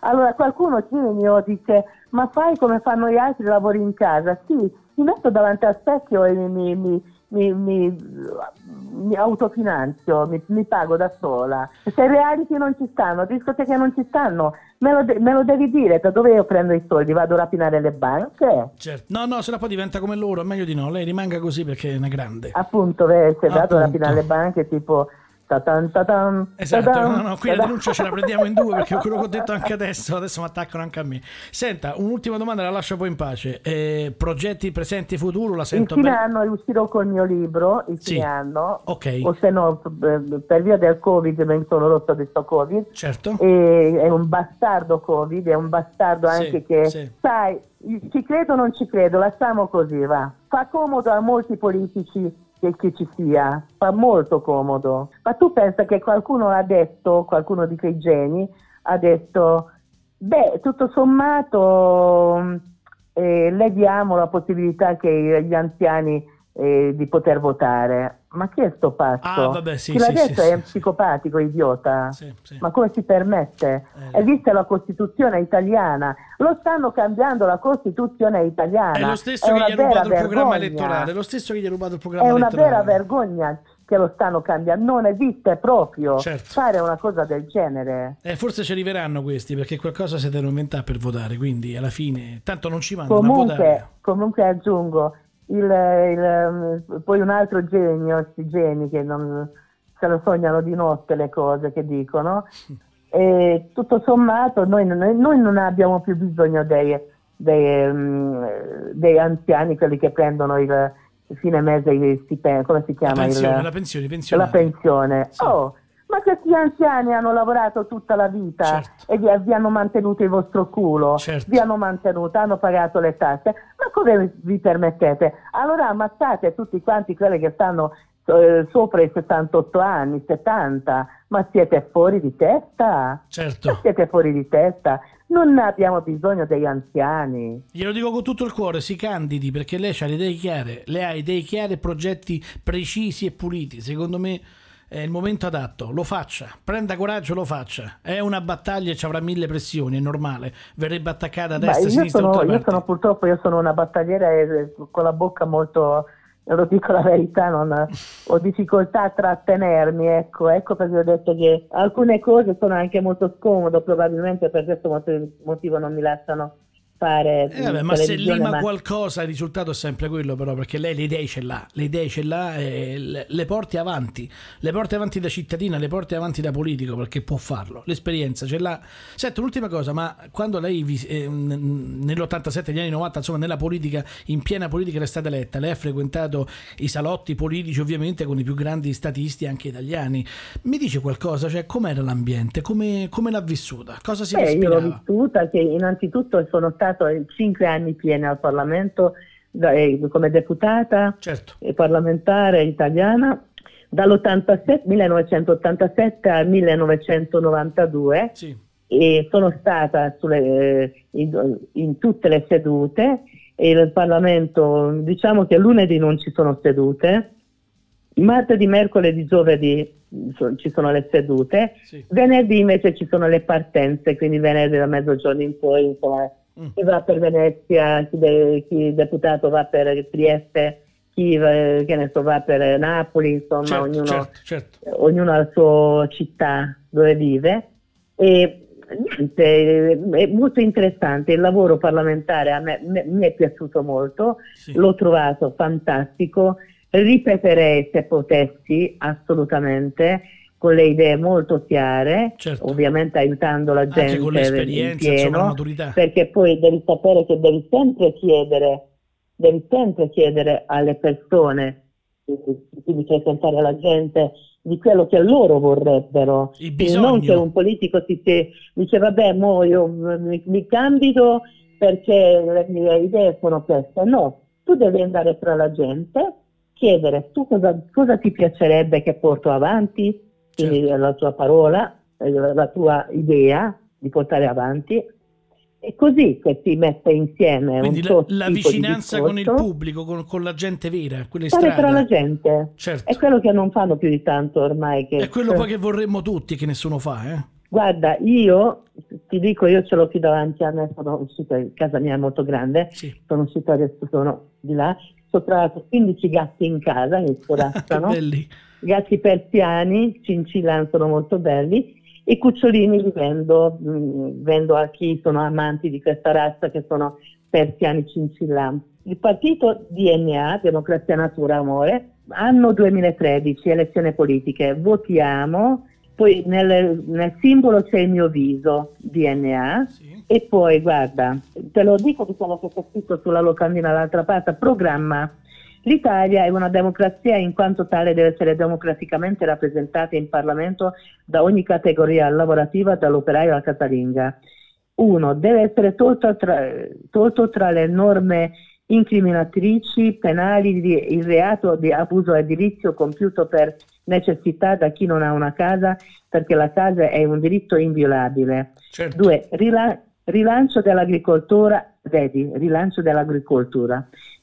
Allora qualcuno genio dice, ma fai come fanno gli altri, lavori in casa? Sì, mi metto davanti al specchio e mi autofinanzio, mi pago da sola. Se reality non ci stanno, discoteche non ci stanno, me lo devi dire, da dove io prendo i soldi? Vado a rapinare le banche? Certo. No, se la poi diventa come loro, è meglio di no, lei rimanga così perché è una grande. Appunto, se vado a rapinare le banche, tipo... Ta-tan. Esatto, ta-tan. No, qui la denuncia ce la prendiamo in due, perché quello che ho detto anche adesso mi attaccano anche a me. Senta, un'ultima domanda, la lascio poi in pace. Progetti presenti e futuro, la sento bene. Il fine anno uscirò col mio libro, il fine anno, okay, o se no per via del Covid mi sono rotto di sto Covid, certo, e è un bastardo Covid, è un bastardo anche, sì, che sì, sai, ci credo o non ci credo, lasciamo così, va. Fa comodo a molti politici che ci sia, fa molto comodo, ma tu pensa che qualcuno di quei geni ha detto, beh, tutto sommato le diamo la possibilità che gli anziani di poter votare. Ma chi è sto pazzo? Ah, vabbè, sì, chi l'ha detto è psicopatico, idiota. Sì, sì. Ma come si permette? È vista la Costituzione italiana. Lo stanno cambiando la Costituzione italiana. È lo stesso che gli ha rubato il programma elettorale. È una vera vergogna che lo stanno cambiando. Non esiste proprio fare una cosa del genere. Forse ci arriveranno questi, perché qualcosa si devono inventare per votare, quindi alla fine tanto non ci mandano a votare. Comunque aggiungo poi un altro genio, questi geni che non se lo sognano di notte le cose che dicono, e tutto sommato noi non abbiamo più bisogno dei anziani, quelli che prendono il fine mese di stipendio, come si chiama? La pensione. Sì. Oh, ma questi anziani hanno lavorato tutta la vita e vi hanno mantenuto il vostro culo, vi hanno mantenuto, hanno pagato le tasse, ma come vi permettete? Allora ammazzate tutti quanti quelli che stanno sopra i 78 anni, 70, ma siete fuori di testa? Non abbiamo bisogno degli anziani. Glielo dico con tutto il cuore, si candidi, perché lei ha le idee chiare, progetti precisi e puliti, secondo me è il momento adatto, lo faccia, prenda coraggio, lo faccia. È una battaglia e ci avrà mille pressioni, è normale, verrebbe attaccata a destra, a sinistra, io sono una battagliera e con la bocca molto, lo dico la verità, non ho difficoltà a trattenermi, ecco perché ho detto che alcune cose sono anche molto scomodo, probabilmente per questo motivo non mi lasciano fare ma se lima qualcosa il risultato è sempre quello, però, perché lei le idee ce l'ha e le porti avanti da cittadina, le porti avanti da politico, perché può farlo, l'esperienza ce l'ha. Sento un'ultima cosa, ma quando lei nell'87, negli anni 90, insomma nella politica, in piena politica, era stata eletta, lei ha frequentato i salotti politici ovviamente con i più grandi statisti anche italiani, mi dice qualcosa, cioè com'era l'ambiente, come l'ha vissuta, cosa si respirava? Io l'ho vissuta che innanzitutto sono 5 anni pieni al Parlamento come deputata e parlamentare italiana, dall'87 1987 al 1992, e sono stata in tutte le sedute, e il Parlamento, diciamo che lunedì non ci sono sedute, martedì, mercoledì, giovedì ci sono le sedute, venerdì invece ci sono le partenze, quindi venerdì da mezzogiorno in poi, insomma, chi va per Venezia, chi deputato va per Trieste, chi va per Napoli, insomma ognuno alla sua città dove vive, e è molto interessante il lavoro parlamentare, a me mi è piaciuto molto, l'ho trovato fantastico, ripeterei se potessi assolutamente, con le idee molto chiare, ovviamente aiutando la gente anche con l'esperienza, in pieno, la maturità, perché poi devi sapere che devi sempre chiedere alle persone, quindi presentare alla gente di quello che loro vorrebbero, non che un politico si dice vabbè mo io mi candido perché le mie idee sono queste, no, tu devi andare tra la gente, chiedere tu cosa ti piacerebbe che porto avanti, quindi la tua parola, la tua idea di portare avanti, e così che si mette insieme. Quindi la vicinanza con il pubblico, con la gente vera, quelle strade. Stare tra la gente, è quello che non fanno più di tanto ormai. È quello poi che vorremmo tutti, che nessuno fa. Guarda, io ti dico, io ce l'ho qui davanti a me, sono uscita, casa mia è molto grande, sono uscita adesso, sono di là, ho trovato 15 gatti in casa che scorazzano. Belli. Gatti persiani, cincilla, sono molto belli, e cucciolini li vendo a chi sono amanti di questa razza, che sono persiani cincilla. Il partito DNA, Democrazia Natura Amore, anno 2013, elezioni politiche, votiamo, poi nel simbolo c'è il mio viso, DNA, e poi guarda, te lo dico che ho scritto sulla locandina all'altra parte, programma. L'Italia è una democrazia, in quanto tale deve essere democraticamente rappresentata in Parlamento da ogni categoria lavorativa, dall'operaio alla casalinga. 1. Deve essere tolto tra le norme incriminatrici penali il reato di abuso edilizio compiuto per necessità da chi non ha una casa, perché la casa è un diritto inviolabile. 2. rilancio dell'agricoltura,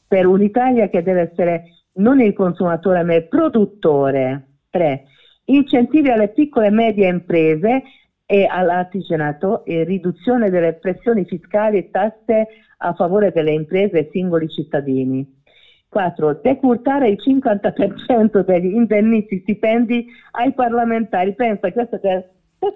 per un'Italia che deve essere non il consumatore ma il produttore. 3. Incentivi alle piccole e medie imprese e all'artigianato e riduzione delle pressioni fiscali e tasse a favore delle imprese e singoli cittadini. 4. Decurtare il 50% degli indennizzi stipendi ai parlamentari. Pensa, questo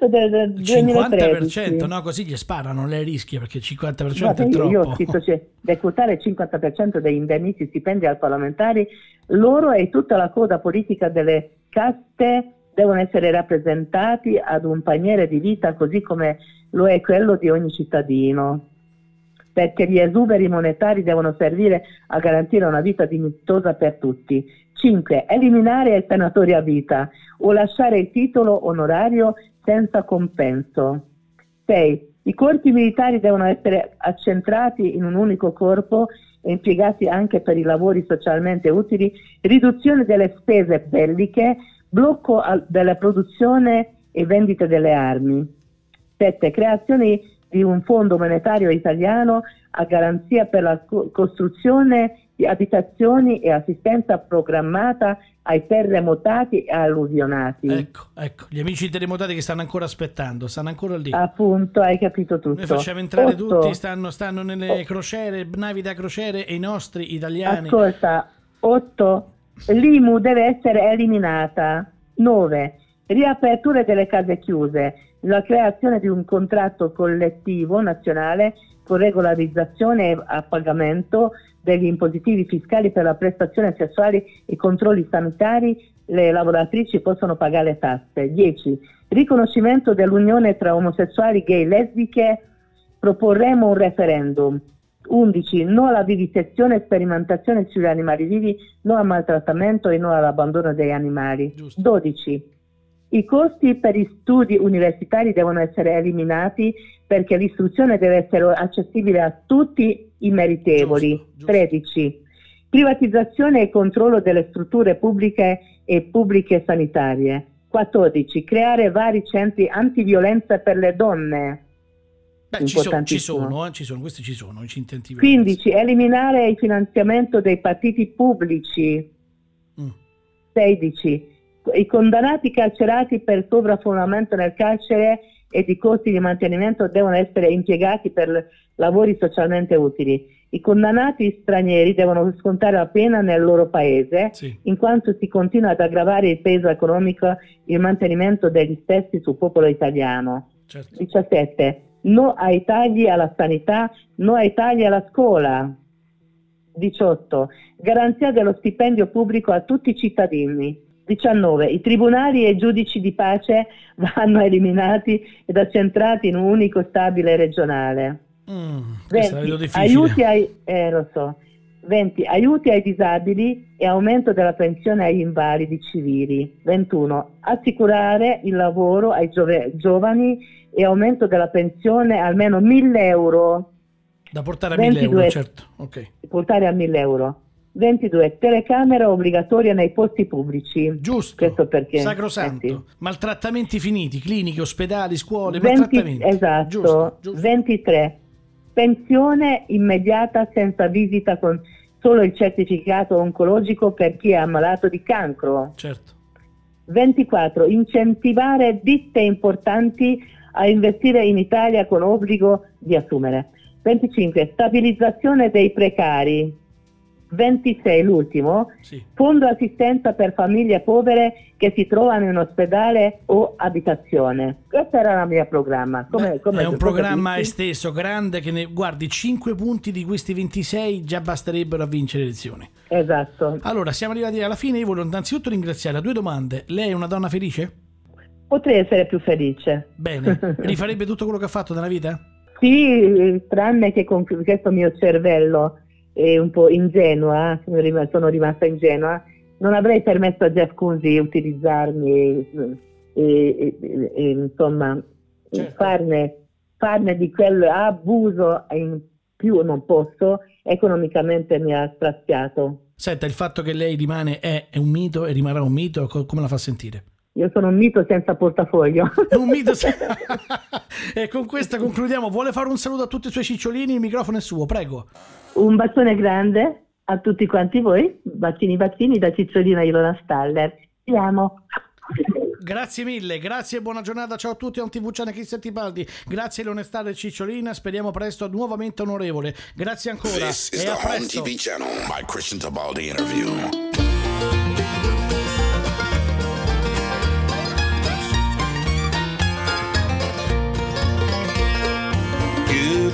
del 2013. 50%, no? Così gli sparano, le rischia, perché 50% guarda, è troppo. Io ho scritto decurtare il 50% degli indennizzi stipendi ai parlamentari, loro e tutta la coda politica delle caste devono essere rappresentati ad un paniere di vita così come lo è quello di ogni cittadino, perché gli esuberi monetari devono servire a garantire una vita dignitosa per tutti. 5. Eliminare i senatori a vita o lasciare il titolo onorario senza compenso. 6. I corpi militari devono essere accentrati in un unico corpo e impiegati anche per i lavori socialmente utili, riduzione delle spese belliche, blocco della produzione e vendita delle armi. 7. Creazione di un fondo monetario italiano a garanzia per la costruzione di abitazioni e assistenza programmata ai terremotati e alluvionati. Ecco, gli amici terremotati che stanno ancora aspettando, stanno ancora lì. Appunto, hai capito tutto. Noi facciamo entrare 8. Tutti, stanno nelle crociere, navi da crociere e i nostri italiani. Ascolta, 8, l'IMU deve essere eliminata. 9, riaperture delle case chiuse, la creazione di un contratto collettivo nazionale con regolarizzazione e a pagamento degli impositivi fiscali per la prestazione sessuale e controlli sanitari, le lavoratrici possono pagare tasse. 10. Riconoscimento dell'unione tra omosessuali, gay, lesbiche, proporremo un referendum. 11. No alla vivisezione e sperimentazione sugli animali vivi, no al maltrattamento e no all'abbandono degli animali. Giusto. 12. I costi per gli studi universitari devono essere eliminati perché l'istruzione deve essere accessibile a tutti i meritevoli. Giusto. 13. Privatizzazione e controllo delle strutture pubbliche e pubbliche sanitarie. 14. Creare vari centri antiviolenza per le donne. Beh, ci sono, questi ci sono. 15. Eliminare il finanziamento dei partiti pubblici. 16. I condannati carcerati per sovraffollamento nel carcere e di costi di mantenimento devono essere impiegati per lavori socialmente utili. I condannati stranieri devono scontare la pena nel loro paese, sì, in quanto si continua ad aggravare il peso economico e il mantenimento degli stessi sul popolo italiano. Certo. 17. No ai tagli alla sanità, no ai tagli alla scuola. 18. Garanzia dello stipendio pubblico a tutti i cittadini. 19. I tribunali e i giudici di pace vanno eliminati ed accentrati in un unico stabile regionale. 20. Aiuti ai disabili e aumento della pensione agli invalidi civili. 21. Assicurare il lavoro ai giovani e aumento della pensione almeno 1.000 euro. Da portare a 1.000 euro, certo. Okay. Portare a 1.000 euro. 22. Telecamera obbligatoria nei posti pubblici. Giusto. Questo perché? Sacrosanto. Sì. Maltrattamenti finiti, cliniche, ospedali, scuole, maltrattamenti. Esatto. Giusto. 23. Pensione immediata senza visita con solo il certificato oncologico per chi è ammalato di cancro. Certo. 24. Incentivare ditte importanti a investire in Italia con obbligo di assumere. 25. Stabilizzazione dei precari. 26, l'ultimo, sì, fondo assistenza per famiglie povere che si trovano in ospedale o abitazione. Questo era la mia programma. Beh, è un programma esteso, grande, che guardi, 5 punti di questi 26 già basterebbero a vincere le elezioni. Esatto. Allora, siamo arrivati alla fine. Io voglio innanzitutto ringraziare a due domande. Lei è una donna felice? Potrei essere più felice. Bene. Rifarebbe tutto quello che ha fatto nella vita? Sì, tranne che con questo mio cervello un po' ingenua, sono rimasta ingenua, non avrei permesso a Jeff Koons di utilizzarmi e insomma, certo, farne di quell'abuso in più non posso, economicamente mi ha straziato. Senta, il fatto che lei rimane è un mito e rimarrà un mito, come la fa sentire? Io sono un mito senza portafoglio. Un mito senza... E con questa concludiamo. Vuole fare un saluto a tutti i suoi cicciolini? Il microfono è suo, prego. Un bacione grande a tutti quanti voi. Bacini, bacini da Cicciolina Ilona Staller. Ti amo. Grazie mille, grazie e buona giornata. Ciao a tutti, a un TV Channel Cristian Tibaldi. Grazie Ilona Staller e Cicciolina. Speriamo presto nuovamente onorevole. Grazie ancora. This is e a the presto. Home TV Channel by Christian Tibaldi interview.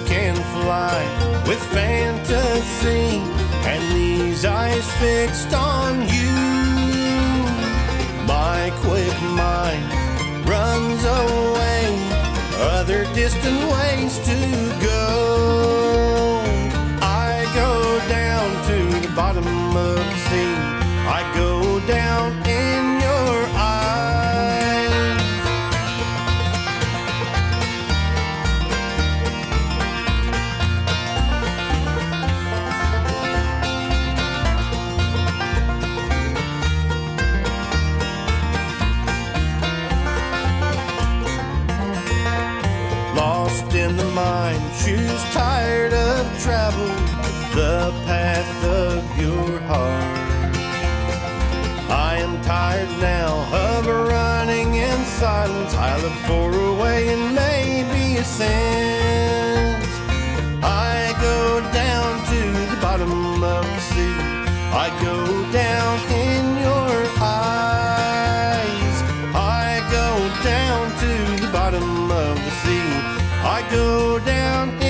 Can fly with fantasy and these eyes fixed on you. My quick mind runs away, other distant ways to go. I go down to the bottom of the sea, I go down in your eyes. In the mind, shoes tired of travel, the path of your heart. I am tired now of running in silence. I look for a way and maybe a sense. I go down to the bottom of the sea. I go down in your eyes. I go down to the bottom of the sea. I go down